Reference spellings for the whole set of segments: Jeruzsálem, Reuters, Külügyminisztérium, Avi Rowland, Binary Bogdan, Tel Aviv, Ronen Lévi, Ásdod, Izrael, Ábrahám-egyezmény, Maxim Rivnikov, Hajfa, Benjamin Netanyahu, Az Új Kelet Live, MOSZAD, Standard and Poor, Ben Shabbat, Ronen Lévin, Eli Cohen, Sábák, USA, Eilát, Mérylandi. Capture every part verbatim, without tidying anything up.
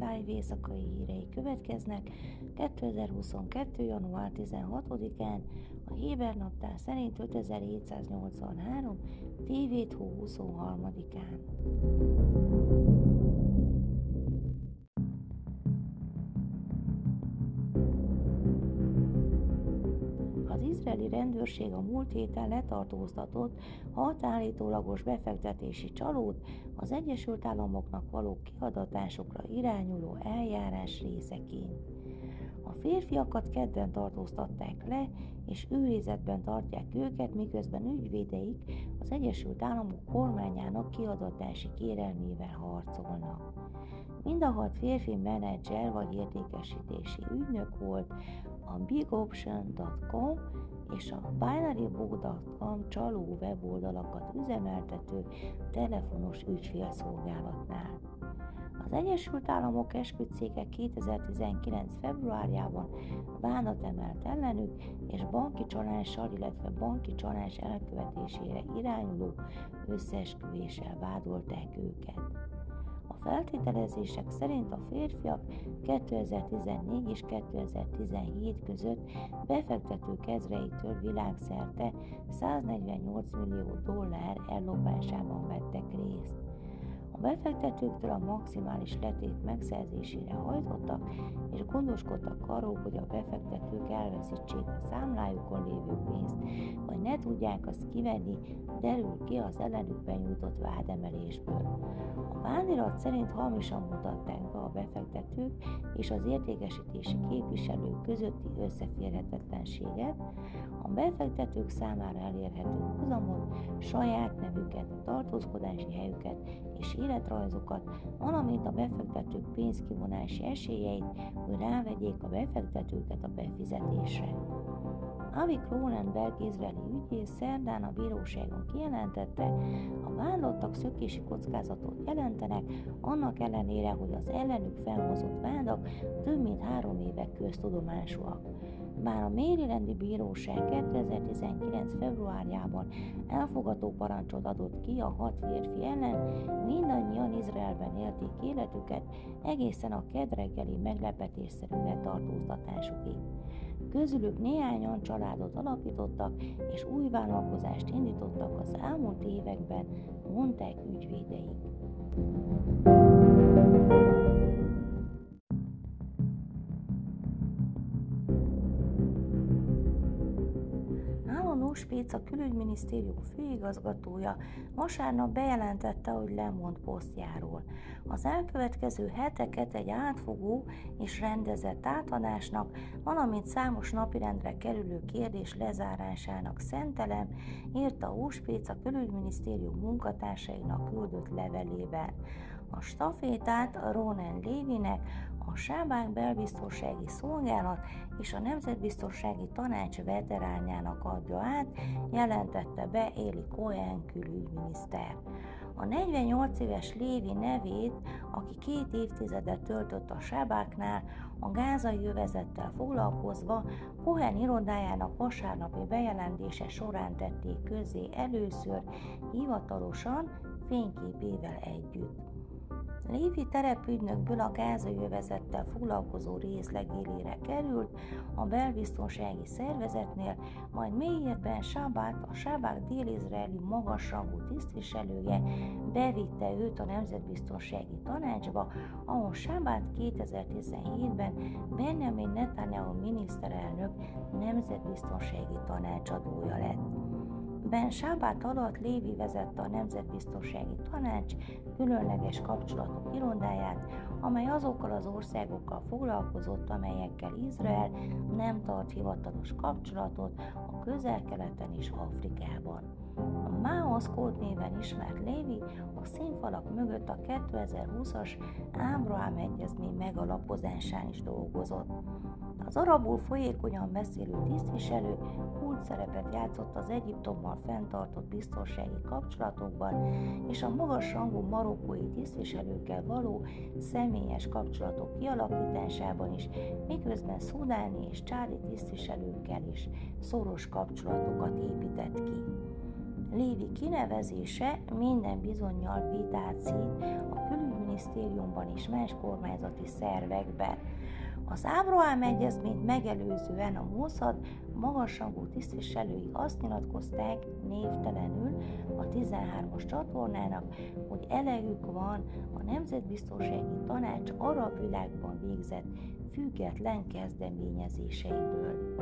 Live éjszakai hírei következnek kétezer-huszonkettő. január tizenhatodikán, a héber naptár szerint ötezer-hétszáznyolcvanhárom. tévéthó huszonharmadikán. Az izraeli rendőrség a múlt héten letartóztatott hat állítólagos befektetési csalót az Egyesült Államoknak való kiadatásokra irányuló eljárás részeként. A férfiakat kedden tartóztatták le, és őrizetben tartják őket, miközben ügyvédeik az Egyesült Államok kormányának kiadatási kérelmével harcolnak. Mind a hat férfi menedzser vagy értékesítési ügynök volt, a big option dot com és a Binary Bogdan csaló weboldalakat üzemeltető telefonos ügyfélszolgálatnál. Az Egyesült Államok esküdtsége kétezer-tizenkilenc. februárjában bánat emelt ellenük, és banki csalással, illetve banki csalás elkövetésére irányuló összeesküvéssel vádolták őket. A feltételezések szerint a férfiak kétezer-tizennégy és kétezer-tizenhét között befektető kezreitől világszerte száznegyvennyolc millió dollár ellopásában vettek részt. A befektetőktől a maximális letét megszerzésére hajtottak, és gondoskodtak arról, hogy a befektetők elveszítsék a számlájukon lévő pénzt, vagy ne tudják azt kivenni, derül ki az ellenükben nyújtott vádemelésből. A vádirat szerint hamisan mutatták be a befektetők és az értékesítési képviselők közötti összeférhetetlenséget, a befektetők számára elérhető hozamot, saját nevüket, tartózkodási helyüket és életrajzokat, valamint a befektetők pénzkivonási esélyeit, hogy rávegyék a befektetőket a befizetésre. Avi Rowland izraeli ügyész szerdán a bíróságon kijelentette, a vádlottak szökési kockázatot jelentenek, annak ellenére, hogy az ellenük felhozott vádak több mint három éve köztudomásúak. Bár a Mérylandi Bíróság kétezer-tizenkilenc. februárjában elfogadó parancsot adott ki a hat férfi ellen, mindannyian Izraelben élték életüket egészen a kedreggeli meglepetésszerű letartóztatásukig. Közülük néhányan családot alapítottak és új vállalkozást indítottak az elmúlt években, mondták ügyvédeik. Spéc, a Külügyminisztérium főigazgatója vasárnap bejelentette, hogy lemond posztjáról. Az elkövetkező heteket egy átfogó és rendezett átadásnak, valamint számos napirendre kerülő kérdés lezárásának szentelem, írta Óspéc a Külügyminisztérium munkatársainak küldött levelében. A stafétát a Ronen Lévinek, a Sábák belbiztonsági szolgálat és a Nemzetbiztonsági Tanács veteránjának adja át, jelentette be Eli Cohen külügyminiszter. A negyvennyolc éves Lévi nevét, aki két évtizedet töltött a Sábáknál, a gázai övezettel foglalkozva Cohen irodájának vasárnapi bejelentése során tették közzé először hivatalosan, fényképével együtt. Lévi terepügynökből a gázai övezettel foglalkozó részleg élére került a belbiztonsági szervezetnél, majd mélyebben Shabbat, a Sábák dél-izraeli magasrangú tisztviselője bevitte őt a Nemzetbiztonsági Tanácsba, ahol Shabbat kétezer-tizenhétben Benjamin Netanyahu miniszterelnök nemzetbiztonsági tanácsadója lett. Ben Shabbat alatt Lévi vezette a Nemzetbiztonsági Tanács különleges kapcsolatok irodáját, amely azokkal az országokkal foglalkozott, amelyekkel Izrael nem tart hivatalos kapcsolatot a Közel-Keleten és Afrikában. A Mához kódnéven ismert Lévi a színfalak mögött a kétezer-húszas Ábrahám-egyezmény megalapozásán is dolgozott. Az arabul folyékonyan beszélő tisztviselő kulcsszerepet játszott az Egyiptommal fenntartott biztonsági kapcsolatokban és a magasrangú marokkói tisztviselőkkel való személyes kapcsolatok kialakításában is, miközben szudáni és csádi tisztviselőkkel is szoros kapcsolatokat épített ki. Lévi kinevezése minden bizonnyal vitát szít a külügyminisztérium külügyminisztériumban és más kormányzati szervekben. Az Ábrahám-egyezményt megelőzően a MOSZAD magasrangú tisztviselői azt nyilatkozták névtelenül a tizenhármas csatornának, hogy elegük van a Nemzetbiztonsági Tanács arab világban végzett független kezdeményezéseiből.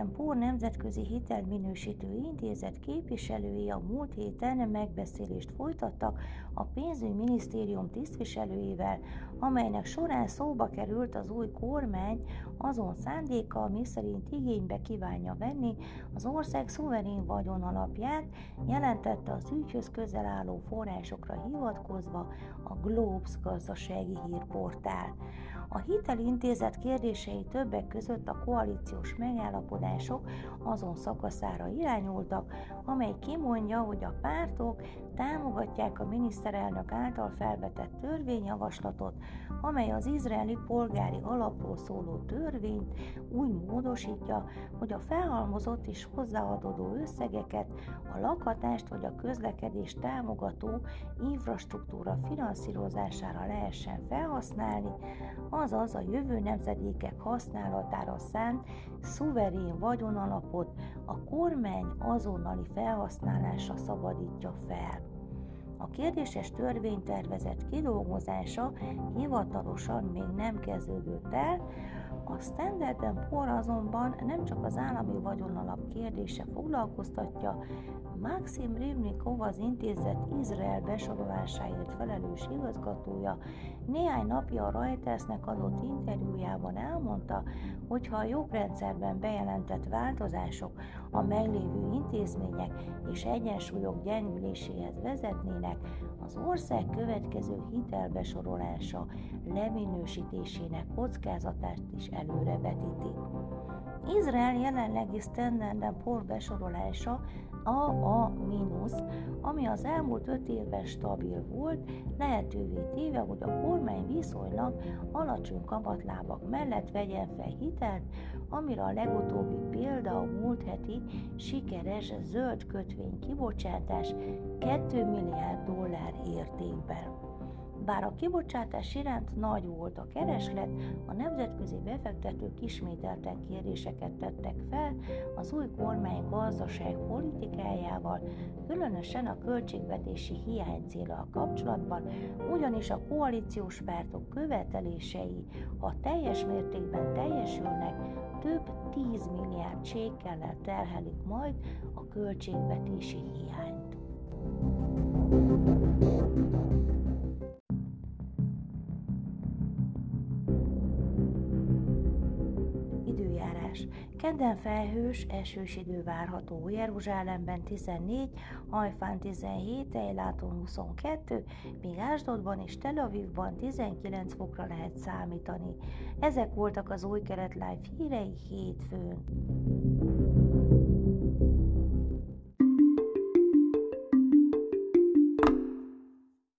A Poor Nemzetközi Hitelminősítő Intézet képviselői a múlt héten megbeszélést folytattak a pénzügyminisztérium tisztviselőivel, amelynek során szóba került az új kormány azon szándéka, miszerint igénybe kívánja venni az ország szuverén vagyon alapját, jelentette az ügyhöz közel álló forrásokra hivatkozva a Globes gazdasági hírportál. A hitelintézet kérdései többek között a koalíciós megállapodások azon szakaszára irányultak, amely kimondja, hogy a pártok támogatják a miniszterelnök által felvetett törvényjavaslatot, amely az izraeli polgári alapról szóló törvényt úgy módosítja, hogy a felhalmozott és hozzáadódó összegeket a lakhatást vagy a közlekedést támogató infrastruktúra finanszírozására lehessen felhasználni, azaz a jövő nemzedékek használatára szánt szuverén vagyonalapot a kormány azonnali felhasználásra szabadítja fel. A kérdéses törvénytervezet kidolgozása hivatalosan még nem kezdődött el, a Standard and Poor azonban nem csak az állami vagyonalap kérdése foglalkoztatja, Maxim Rivnikov, az intézet Izrael besorolásáért felelős igazgatója néhány napja a Reutersnek adott interjújában elmondta, hogy ha a jogrendszerben bejelentett változások a meglévő intézmények és egyensúlyok gyengüléséhez vezetnének, az ország következő hitelbesorolása leminősítésének kockázatát is előrevetíti. Izrael jelenlegi Standard and Poor besorolása á á mínusz, ami az elmúlt öt évben stabil volt, lehetővé téve, hogy a kormány viszonylag alacsony kamatlábak mellett vegyen fel hitelt, amire a legutóbbi példa a múlt heti sikeres zöld kötvény kibocsátás két milliárd dollár értékben. Bár a kibocsátás iránt nagy volt a kereslet, a nemzetközi befektetők ismételten kérdéseket tettek fel az új kormány gazdaság politikájával, különösen a költségvetési hiány céllal kapcsolatban, ugyanis a koalíciós pártok követelései, ha teljes mértékben teljesülnek, több tíz milliárd sékkellel terhelik majd a költségvetési hiányt. Kedden felhős, esős idő várható, Jeruzsálemben tizennégy, Hajfán tizenhét, Eiláton huszonkettő, míg Ásdodban és Tel Avivban tizenkilenc fokra lehet számítani. Ezek voltak az Új Kelet Live hírei hétfőn.